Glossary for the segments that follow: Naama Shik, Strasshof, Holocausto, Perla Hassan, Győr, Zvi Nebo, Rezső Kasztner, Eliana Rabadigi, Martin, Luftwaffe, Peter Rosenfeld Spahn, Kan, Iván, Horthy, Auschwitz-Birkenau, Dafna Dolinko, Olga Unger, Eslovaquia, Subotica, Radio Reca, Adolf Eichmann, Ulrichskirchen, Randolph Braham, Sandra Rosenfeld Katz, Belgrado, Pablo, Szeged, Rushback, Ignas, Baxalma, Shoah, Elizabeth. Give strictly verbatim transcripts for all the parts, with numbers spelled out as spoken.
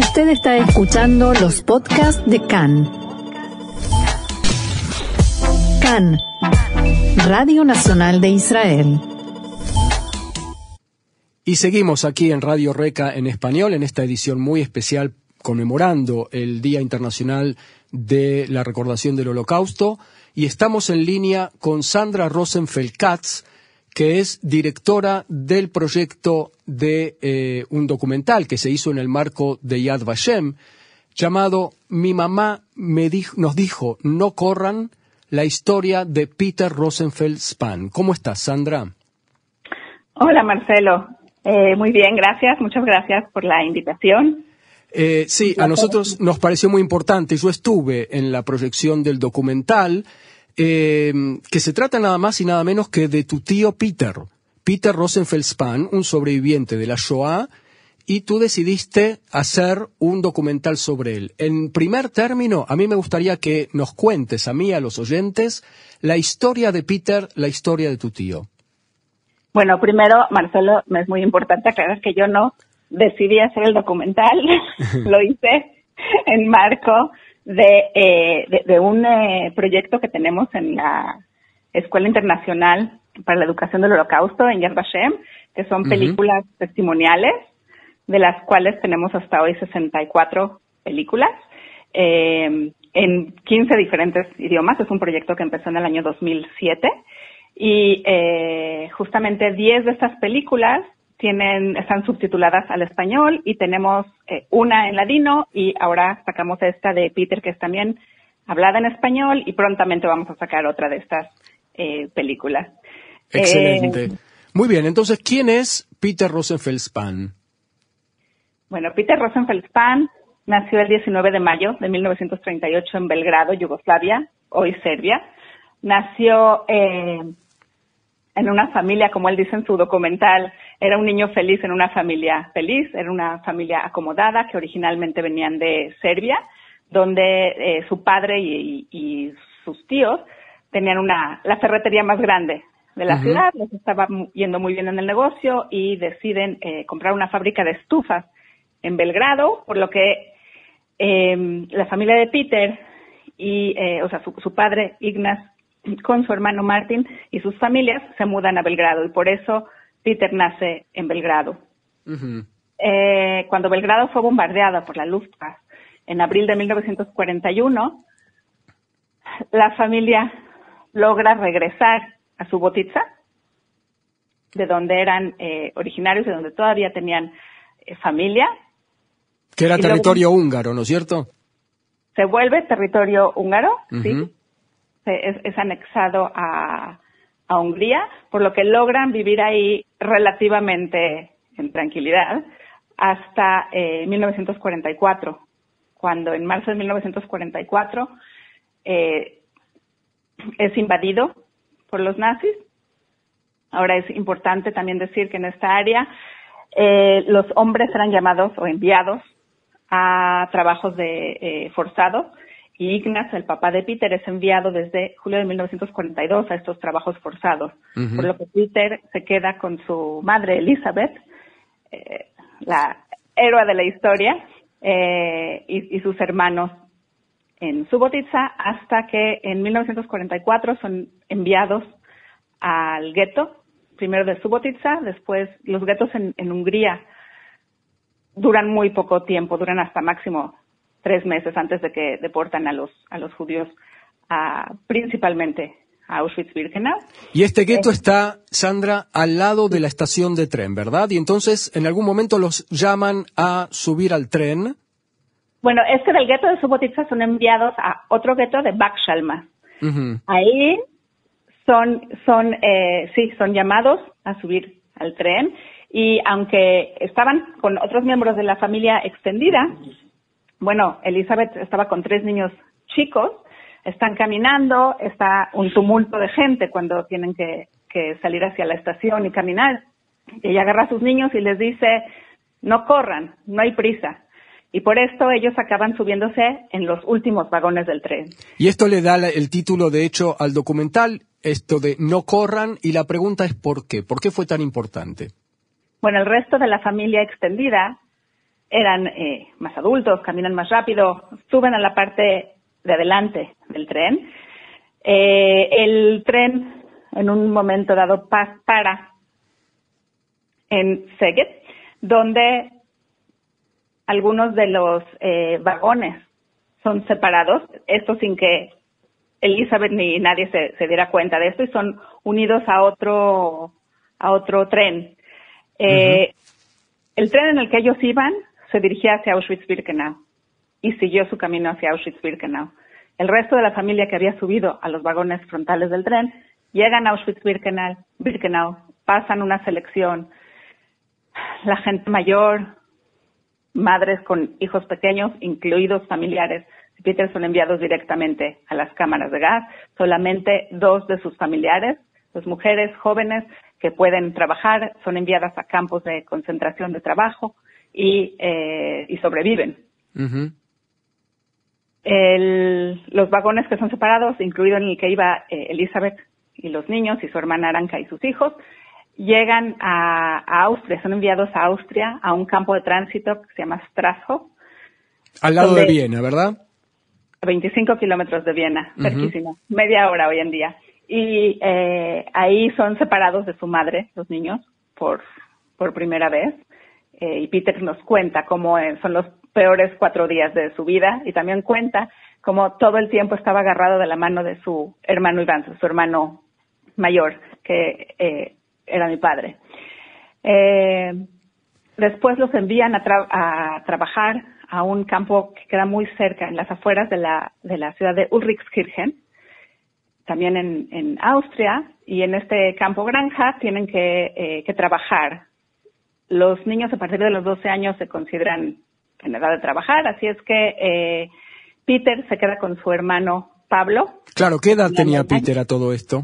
Usted está escuchando los podcasts de Kan. Kan, Radio Nacional de Israel. Y seguimos aquí en Radio Reca en español, en esta edición muy especial conmemorando el Día Internacional de la Recordación del Holocausto. Y estamos en línea con Sandra Rosenfeld Katz, que es directora del proyecto de eh, un documental que se hizo en el marco de Yad Vashem, llamado Mi mamá me dijo, nos dijo, no corran, la historia de Peter Rosenfeld Spahn. ¿Cómo estás, Sandra? Hola, Marcelo. Eh, muy bien, gracias. Muchas gracias por la invitación. Eh, sí, a nosotros nos pareció muy importante. Yo estuve en la proyección del documental, eh, que se trata nada más y nada menos que de tu tío Peter, Peter Rosenfeld Spahn, un sobreviviente de la Shoah, y tú decidiste hacer un documental sobre él. En primer término, a mí me gustaría que nos cuentes, a mí, a los oyentes, la historia de Peter, la historia de tu tío. Bueno, primero, Marcelo, me es muy importante aclarar que yo no decidí hacer el documental, lo hice en marco de, eh, de, de un eh, proyecto que tenemos en la Escuela Internacional para la Educación del Holocausto en Yad Vashem, que son películas uh-huh. testimoniales, de las cuales tenemos hasta hoy sesenta y cuatro películas eh, en quince diferentes idiomas. Es un proyecto que empezó en el año dos mil siete y eh, justamente diez de estas películas tienen, están subtituladas al español y tenemos eh, una en ladino y ahora sacamos esta de Peter, que es también hablada en español, y prontamente vamos a sacar otra de estas eh, películas. Excelente. Eh, Muy bien, entonces, ¿quién es Peter Rosenfeld Spahn? Bueno, Peter Rosenfeld Spahn nació el diecinueve de mayo de mil novecientos treinta y ocho en Belgrado, Yugoslavia, hoy Serbia. Nació eh, en una familia, como él dice en su documental, era un niño feliz en una familia feliz, era una familia acomodada que originalmente venían de Serbia, donde eh, su padre y, y, y sus tíos tenían una la ferretería más grande de la uh-huh. ciudad, les estaba yendo muy bien en el negocio y deciden eh, comprar una fábrica de estufas en Belgrado, por lo que eh, la familia de Peter, y eh, o sea, su, su padre Ignas con su hermano Martin y sus familias se mudan a Belgrado y por eso Peter nace en Belgrado. Uh-huh. Eh, cuando Belgrado fue bombardeada por la Luftwaffe en abril de mil novecientos cuarenta y uno, la familia logra regresar a Subotica, de donde eran eh, originarios y donde todavía tenían eh, familia. Que era y territorio luego, húngaro, ¿no es cierto? Se vuelve territorio húngaro, uh-huh. sí. Se, es, es anexado a... a Hungría, por lo que logran vivir ahí relativamente en tranquilidad hasta eh, mil novecientos cuarenta y cuatro, cuando en marzo de mil novecientos cuarenta y cuatro eh, es invadido por los nazis. Ahora es importante también decir que en esta área eh, los hombres eran llamados o enviados a trabajos de eh, forzados. Y Ignas, el papá de Peter, es enviado desde julio de mil novecientos cuarenta y dos a estos trabajos forzados, uh-huh. por lo que Peter se queda con su madre, Elizabeth, eh, la héroe de la historia, eh, y, y sus hermanos en Subotica, hasta que en mil novecientos cuarenta y cuatro son enviados al gueto, primero de Subotica, después los guetos en, en Hungría duran muy poco tiempo, duran hasta máximo tres meses antes de que deportan a los a los judíos, a, principalmente a Auschwitz-Birkenau. Y este gueto eh, está, Sandra, al lado de la estación de tren, ¿verdad? Y entonces, en algún momento los llaman a subir al tren. Bueno, este del gueto de Subotica son enviados a otro gueto de Baxalma. Uh-huh. Ahí son, son eh, sí, son llamados a subir al tren. Y aunque estaban con otros miembros de la familia extendida, bueno, Elizabeth estaba con tres niños chicos, están caminando, está un tumulto de gente cuando tienen que, que salir hacia la estación y caminar. Y ella agarra a sus niños y les dice, no corran, no hay prisa. Y por esto ellos acaban subiéndose en los últimos vagones del tren. Y esto le da el título, de hecho, al documental, esto de no corran, y la pregunta es ¿por qué? ¿Por qué fue tan importante? Bueno, el resto de la familia extendida eran eh, más adultos, caminan más rápido, suben a la parte de adelante del tren. Eh, el tren en un momento dado pa- para en Szeged, donde algunos de los eh, vagones son separados, esto sin que Elizabeth ni nadie se, se diera cuenta de esto, y son unidos a otro a otro tren. Eh, uh-huh. El tren en el que ellos iban se dirigía hacia Auschwitz-Birkenau y siguió su camino hacia Auschwitz-Birkenau. El resto de la familia que había subido a los vagones frontales del tren llegan a Auschwitz-Birkenau, pasan una selección. La gente mayor, madres con hijos pequeños, incluidos familiares de Peter, son enviados directamente a las cámaras de gas. Solamente dos de sus familiares, las mujeres jóvenes que pueden trabajar, son enviadas a campos de concentración de trabajo y, eh, y sobreviven. Uh-huh. El, los vagones que son separados, incluido en el que iba eh, Elizabeth y los niños y su hermana Aranka y sus hijos, llegan a, a Austria, son enviados a Austria, a un campo de tránsito que se llama Strasshof. Al lado de Viena, ¿verdad? A veinticinco kilómetros de Viena, uh-huh, cerquísimo, media hora hoy en día. Y eh, ahí son separados de su madre, los niños, por por primera vez. Eh, y Peter nos cuenta cómo son los peores cuatro días de su vida, y también cuenta cómo todo el tiempo estaba agarrado de la mano de su hermano Iván, su hermano mayor, que... Eh, era mi padre. Eh, después los envían a, tra- a trabajar a un campo que queda muy cerca, en las afueras de la de la ciudad de Ulrichskirchen, también en, en Austria, y en este campo granja tienen que, eh, que trabajar. Los niños a partir de los doce años se consideran en edad de trabajar, así es que eh, Peter se queda con su hermano Pablo. Claro, ¿qué edad tenía Peter a todo esto?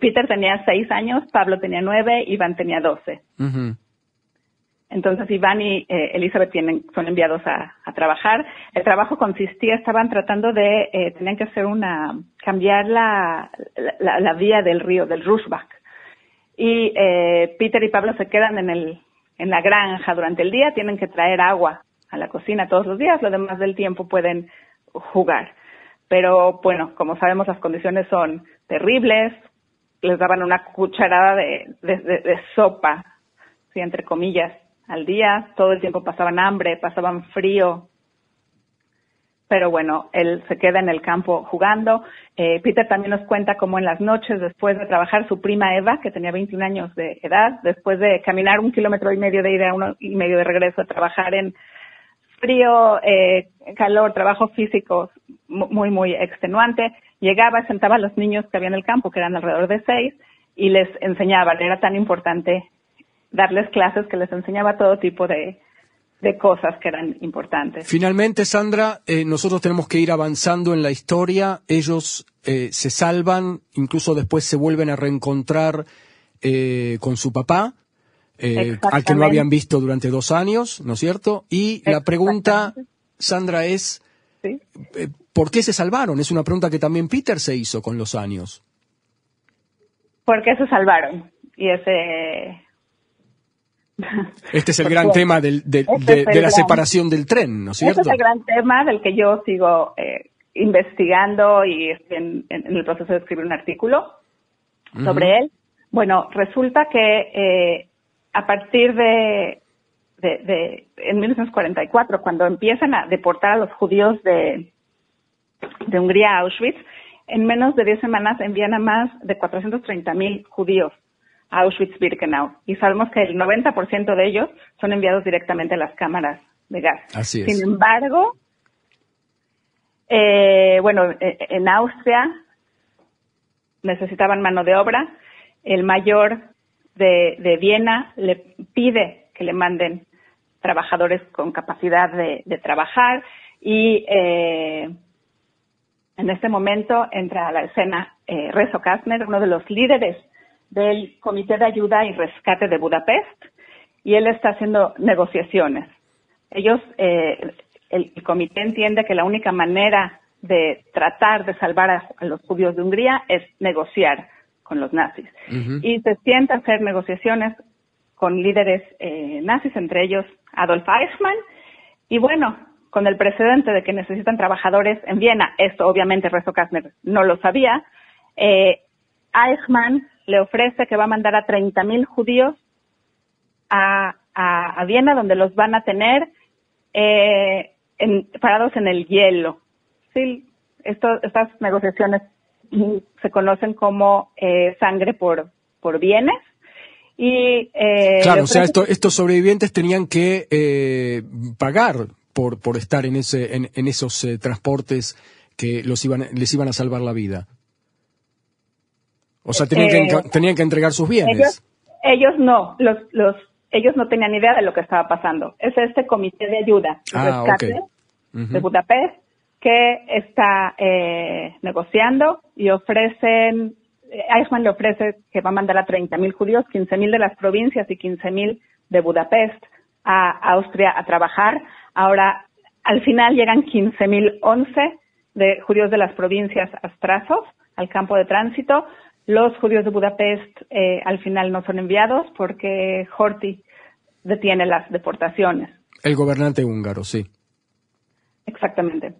Peter tenía seis años, Pablo tenía nueve, Iván tenía doce. Uh-huh. Entonces Iván y eh, Elizabeth tienen, son enviados a, a trabajar. El trabajo consistía, estaban tratando de, eh, tenían que hacer una, cambiar la, la, la vía del río, del Rushback. Y eh, Peter y Pablo se quedan en el, en la granja durante el día, tienen que traer agua a la cocina todos los días, lo demás del tiempo pueden jugar. Pero bueno, como sabemos, las condiciones son terribles. Les daban una cucharada de, de, de, de sopa, ¿sí?, entre comillas, al día. Todo el tiempo pasaban hambre, pasaban frío. Pero bueno, él se queda en el campo jugando. Eh, Peter también nos cuenta cómo en las noches, después de trabajar, su prima Eva, que tenía veintiún años de edad, después de caminar un kilómetro y medio de ida, uno y medio de regreso, a trabajar en frío, eh, calor, trabajo físico muy, muy extenuante, llegaba, sentaba a los niños que había en el campo, que eran alrededor de seis, y les enseñaba. Era tan importante darles clases que les enseñaba todo tipo de, de cosas que eran importantes. Finalmente, Sandra, eh, nosotros tenemos que ir avanzando en la historia. Ellos eh, se salvan, incluso después se vuelven a reencontrar eh, con su papá, eh, al que no habían visto durante dos años, ¿no es cierto? Y la pregunta, Sandra, es... ¿Sí? Eh, ¿Por qué se salvaron? Es una pregunta que también Peter se hizo con los años. ¿Por qué se salvaron? Y ese... Este es el gran tema del, del, este de, de la gran... separación del tren, ¿no es cierto? Este es el gran tema del que yo sigo eh, investigando y estoy en, en el proceso de escribir un artículo uh-huh. sobre él. Bueno, resulta que eh, a partir de, de, de... en mil novecientos cuarenta y cuatro, cuando empiezan a deportar a los judíos de... de Hungría a Auschwitz, en menos de diez semanas envían a más de cuatrocientos treinta mil judíos a Auschwitz-Birkenau. Y sabemos que el noventa por ciento de ellos son enviados directamente a las cámaras de gas. Así es. Sin embargo, eh, bueno, en Austria necesitaban mano de obra. El mayor de, de Viena le pide que le manden trabajadores con capacidad de, de trabajar y... Eh, En este momento entra a la escena eh, Rezső Kasztner, uno de los líderes del Comité de Ayuda y Rescate de Budapest, y él está haciendo negociaciones. Ellos, eh, el, el comité entiende que la única manera de tratar de salvar a, a los judíos de Hungría es negociar con los nazis. Uh-huh. Y se sienta a hacer negociaciones con líderes eh, nazis, entre ellos Adolf Eichmann, Y bueno, con el precedente de que necesitan trabajadores en Viena, esto obviamente Rezső Kasztner no lo sabía, eh, Eichmann le ofrece que va a mandar a treinta mil judíos a, a, a Viena, donde los van a tener eh, en, parados en el hielo. Sí, esto, estas negociaciones se conocen como eh, sangre por, por bienes. Y, eh, claro, o sea, esto, estos sobrevivientes tenían que eh, pagar por por estar en ese en, en esos eh, transportes que los iban les iban a salvar la vida. O sea, tenían, eh, que, tenían que entregar sus bienes. Ellos, ellos no, los los ellos no tenían idea de lo que estaba pasando. Es este comité de ayuda y ah, rescate okay. uh-huh. de Budapest que está eh, negociando y ofrecen. Eichmann le ofrece que va a mandar a treinta mil judíos, quince mil de las provincias y quince mil de Budapest a Austria a trabajar. Ahora, al final llegan quince mil once de judíos de las provincias a Strasshof, al campo de tránsito. Los judíos de Budapest eh, al final no son enviados porque Horthy detiene las deportaciones. El gobernante húngaro, sí. Exactamente.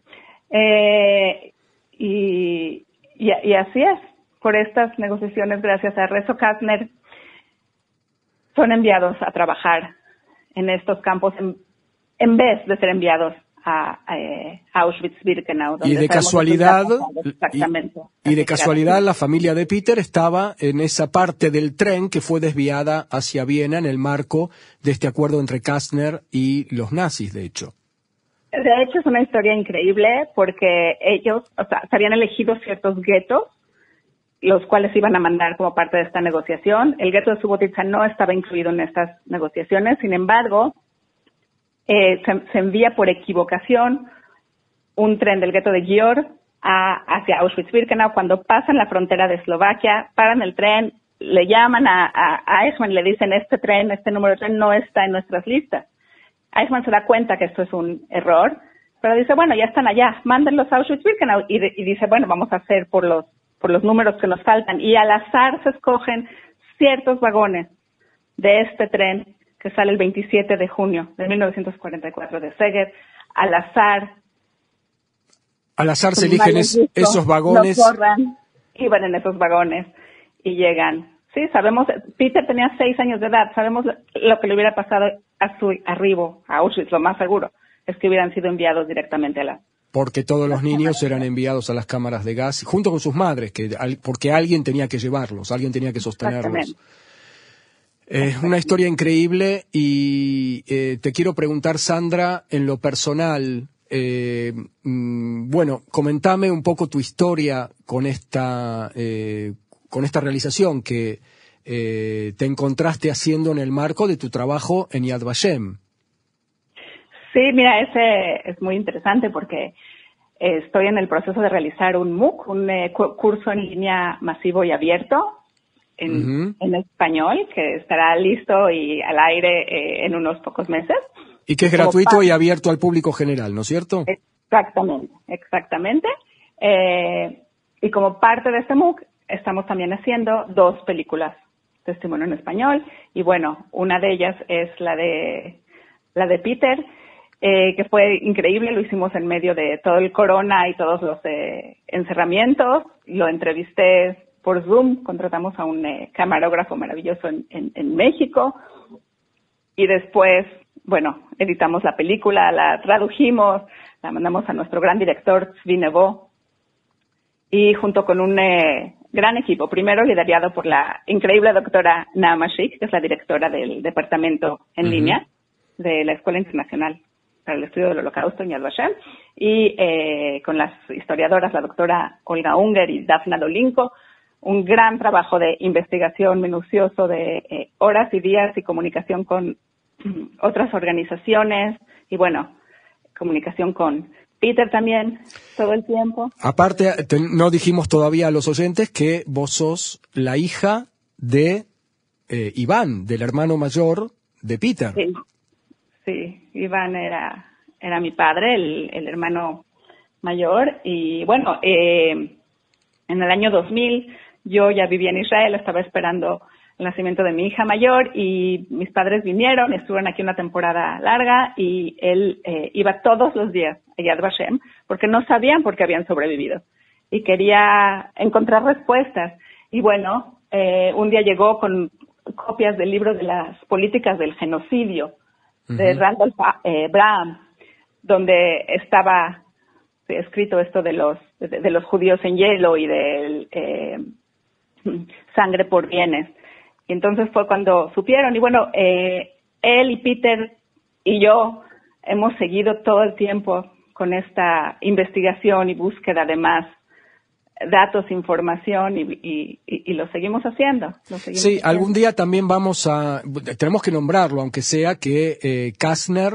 Eh, y, y, y así es. Por estas negociaciones, gracias a Rezső Kasztner, son enviados a trabajar en estos campos en, en vez de ser enviados a, a, a Auschwitz-Birkenau. Y de casualidad, exactamente, y, y de casualidad la familia de Peter estaba en esa parte del tren que fue desviada hacia Viena en el marco de este acuerdo entre Kasztner y los nazis, de hecho. De hecho, es una historia increíble porque ellos, o sea, se habían elegido ciertos guetos los cuales iban a mandar como parte de esta negociación. El gueto de Subotica no estaba incluido en estas negociaciones, sin embargo, eh, se, se envía por equivocación un tren del gueto de Győr a, hacia Auschwitz-Birkenau. Cuando pasan la frontera de Eslovaquia, paran el tren, le llaman a, a, a Eichmann y le dicen, este tren, este número de tren no está en nuestras listas. Eichmann se da cuenta que esto es un error, pero dice, bueno, ya están allá, mándenlos a Auschwitz-Birkenau. Y, de, y dice, bueno, vamos a hacer por los por los números que nos faltan, y al azar se escogen ciertos vagones de este tren que sale el veintisiete de junio de mil novecientos cuarenta y cuatro de Szeged. Al azar. Al azar se eligen es, esos vagones. No corran, iban en esos vagones y llegan. Sí, sabemos, Peter tenía seis años de edad, sabemos lo que le hubiera pasado a su arribo a Auschwitz, lo más seguro es que hubieran sido enviados directamente a la... Porque todos los niños eran enviados a las cámaras de gas, junto con sus madres, que porque alguien tenía que llevarlos, alguien tenía que sostenerlos. Es eh, una historia increíble y eh, te quiero preguntar, Sandra, en lo personal, eh, mm, bueno, comentame un poco tu historia con esta, eh, con esta realización que eh, te encontraste haciendo en el marco de tu trabajo en Yad Vashem. Sí, mira, ese es muy interesante porque eh, estoy en el proceso de realizar un MOOC, un eh, cu- curso en línea masivo y abierto en, uh-huh. en español, que estará listo y al aire eh, en unos pocos meses. Y que es gratuito Como, y abierto al público general, ¿no es cierto? Exactamente, exactamente. Eh, y como parte de este MOOC estamos también haciendo dos películas, testimonio en español, y bueno, una de ellas es la de la de Peter, Eh, que fue increíble, lo hicimos en medio de todo el corona y todos los eh, encerramientos. Lo entrevisté por Zoom, contratamos a un eh, camarógrafo maravilloso en, en, en México y después, bueno, editamos la película, la tradujimos, la mandamos a nuestro gran director, Zvi Nebo, y junto con un eh, gran equipo, primero liderado por la increíble doctora Naama Shik, que es la directora del departamento en uh-huh. línea de la Escuela Internacional para el Estudio del Holocausto en Yad Vashem, y eh, con las historiadoras, la doctora Olga Unger y Dafna Dolinko, un gran trabajo de investigación minucioso de eh, horas y días y comunicación con otras organizaciones y, bueno, comunicación con Peter también todo el tiempo. Aparte, te, no dijimos todavía a los oyentes que vos sos la hija de eh, Iván, del hermano mayor de Peter. Sí. Sí, Iván era era mi padre, el, el hermano mayor, y bueno, eh, en el año dos mil yo ya vivía en Israel, estaba esperando el nacimiento de mi hija mayor, y mis padres vinieron, estuvieron aquí una temporada larga, y él eh, iba todos los días a Yad Vashem porque no sabían por qué habían sobrevivido y quería encontrar respuestas. Y bueno, eh, un día llegó con copias del libro de las políticas del genocidio de uh-huh. Randolph eh, Braham, donde estaba escrito esto de los de, de los judíos en hielo y de eh, sangre por bienes. Y entonces fue cuando supieron. Y bueno, eh, él y Peter y yo hemos seguido todo el tiempo con esta investigación y búsqueda de más datos, información, y, y, y lo seguimos haciendo. Lo seguimos sí, haciendo. Algún día también vamos a... Tenemos que nombrarlo, aunque sea que eh, Kaszner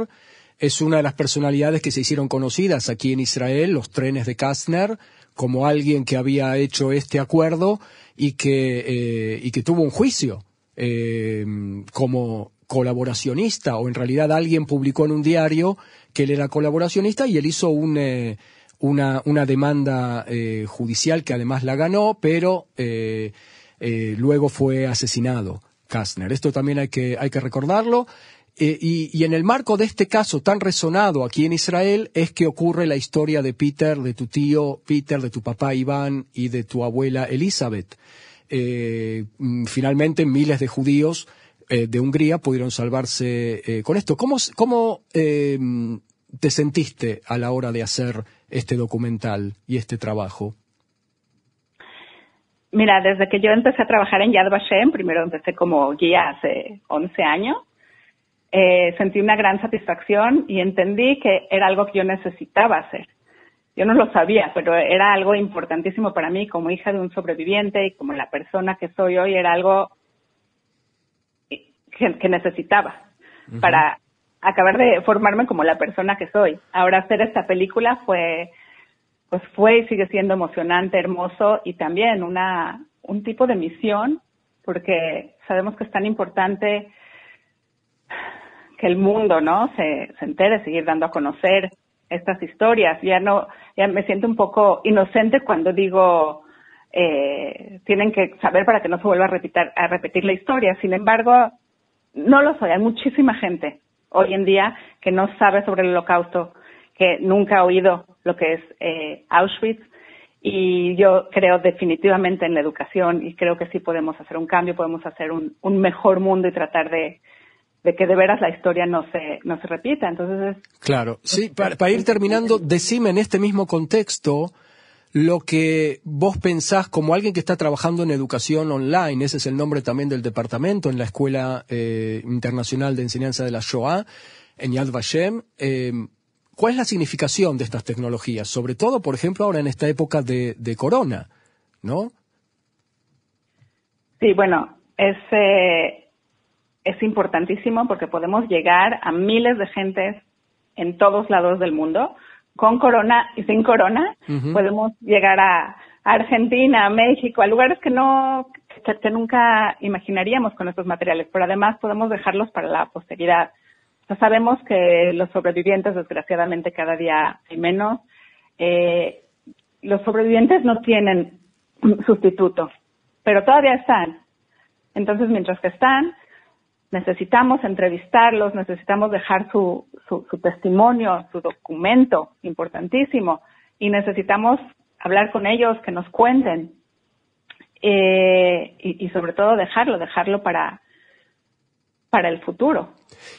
es una de las personalidades que se hicieron conocidas aquí en Israel, los trenes de Kaszner, como alguien que había hecho este acuerdo y que, eh, y que tuvo un juicio eh, como colaboracionista, o en realidad alguien publicó en un diario que él era colaboracionista y él hizo un... Eh, Una, una demanda eh, judicial que además la ganó, pero eh, eh, luego fue asesinado Kaszner. Esto también hay que, hay que recordarlo. Eh, y, y en el marco de este caso tan resonado aquí en Israel es que ocurre la historia de Peter, de tu tío Peter, de tu papá Iván y de tu abuela Elizabeth. Eh, finalmente miles de judíos eh, de Hungría pudieron salvarse eh, con esto. ¿Cómo, cómo eh, te sentiste a la hora de hacer este documental y este trabajo? Mira, desde que yo empecé a trabajar en Yad Vashem, primero empecé como guía hace once años, eh, sentí una gran satisfacción y entendí que era algo que yo necesitaba hacer. Yo no lo sabía, pero era algo importantísimo para mí como hija de un sobreviviente y como la persona que soy hoy, era algo que, que necesitaba uh-huh. para acabar de formarme como la persona que soy. Ahora hacer esta película fue, pues fue y sigue siendo emocionante, hermoso, y también una un tipo de misión, porque sabemos que es tan importante que el mundo, ¿no?, se, se entere, seguir dando a conocer estas historias. Ya no, ya me siento un poco inocente cuando digo eh, tienen que saber para que no se vuelva a repetir, a repetir la historia. Sin embargo, no lo soy. Hay muchísima gente hoy en día que no sabe sobre el Holocausto, que nunca ha oído lo que es eh, Auschwitz, y yo creo definitivamente en la educación y creo que sí podemos hacer un cambio, podemos hacer un, un mejor mundo y tratar de, de que de veras la historia no se, no se repita. Entonces es... Claro, sí, para, para ir terminando, decime en este mismo contexto lo que vos pensás como alguien que está trabajando en educación online. Ese es el nombre también del departamento en la Escuela eh, Internacional de Enseñanza de la Shoah, en Yad Vashem. Eh, ¿Cuál es la significación de estas tecnologías? Sobre todo, por ejemplo, ahora en esta época de, de corona, ¿no? Sí, bueno, es, eh, es importantísimo porque podemos llegar a miles de gentes en todos lados del mundo. Con corona y sin corona, uh-huh. podemos llegar a Argentina, a México, a lugares que no que, que nunca imaginaríamos con estos materiales, pero además podemos dejarlos para la posteridad. O sea, sabemos que los sobrevivientes, desgraciadamente, cada día hay menos. Eh, los sobrevivientes no tienen sustituto, pero todavía están. Entonces, mientras que están, necesitamos entrevistarlos, necesitamos dejar su, su, su testimonio, su documento, importantísimo, y necesitamos hablar con ellos, que nos cuenten, eh, y, y sobre todo dejarlo, dejarlo para, para el futuro.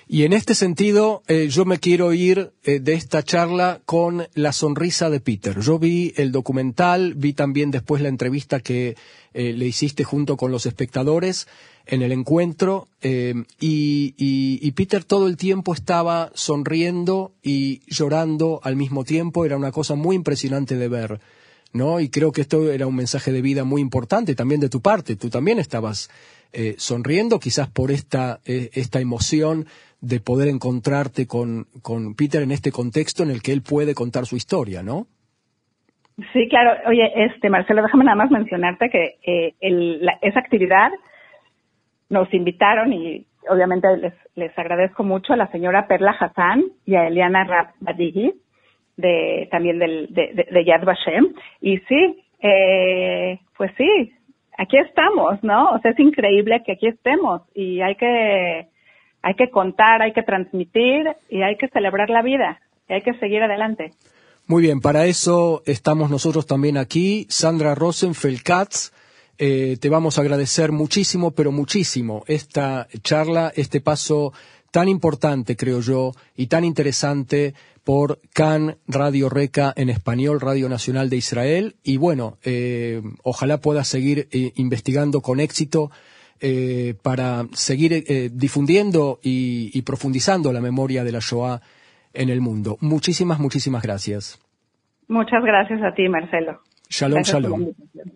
Y en este sentido, eh, yo me quiero ir eh, de esta charla con la sonrisa de Peter. Yo vi el documental, vi también después la entrevista que eh, le hiciste junto con los espectadores en el encuentro, eh, y, y, y Peter todo el tiempo estaba sonriendo y llorando al mismo tiempo. Era una cosa muy impresionante de ver, ¿no? Y creo que esto era un mensaje de vida muy importante también de tu parte. Tú también estabas Eh, sonriendo, quizás por esta, eh, esta emoción de poder encontrarte con, con Peter en este contexto en el que él puede contar su historia, ¿no? Sí, claro. Oye, este Marcelo, déjame nada más mencionarte que eh, el, la, esa actividad nos invitaron, y obviamente les, les agradezco mucho a la señora Perla Hassan y a Eliana Rabadigi, de también del, de, de, de Yad Vashem. Y sí, eh, pues sí, aquí estamos, ¿no? O sea, es increíble que aquí estemos y hay que, hay que contar, hay que transmitir y hay que celebrar la vida y hay que seguir adelante. Muy bien, para eso estamos nosotros también aquí. Sandra Rosenfeld Katz, eh, te vamos a agradecer muchísimo, pero muchísimo, esta charla, este paso tan importante, creo yo, y tan interesante por Kan, Radio Reca en español, Radio Nacional de Israel. Y bueno, eh, ojalá puedas seguir eh, investigando con éxito eh, para seguir eh, difundiendo y, y profundizando la memoria de la Shoah en el mundo. Muchísimas, muchísimas gracias. Muchas gracias a ti, Marcelo. Shalom, gracias, shalom.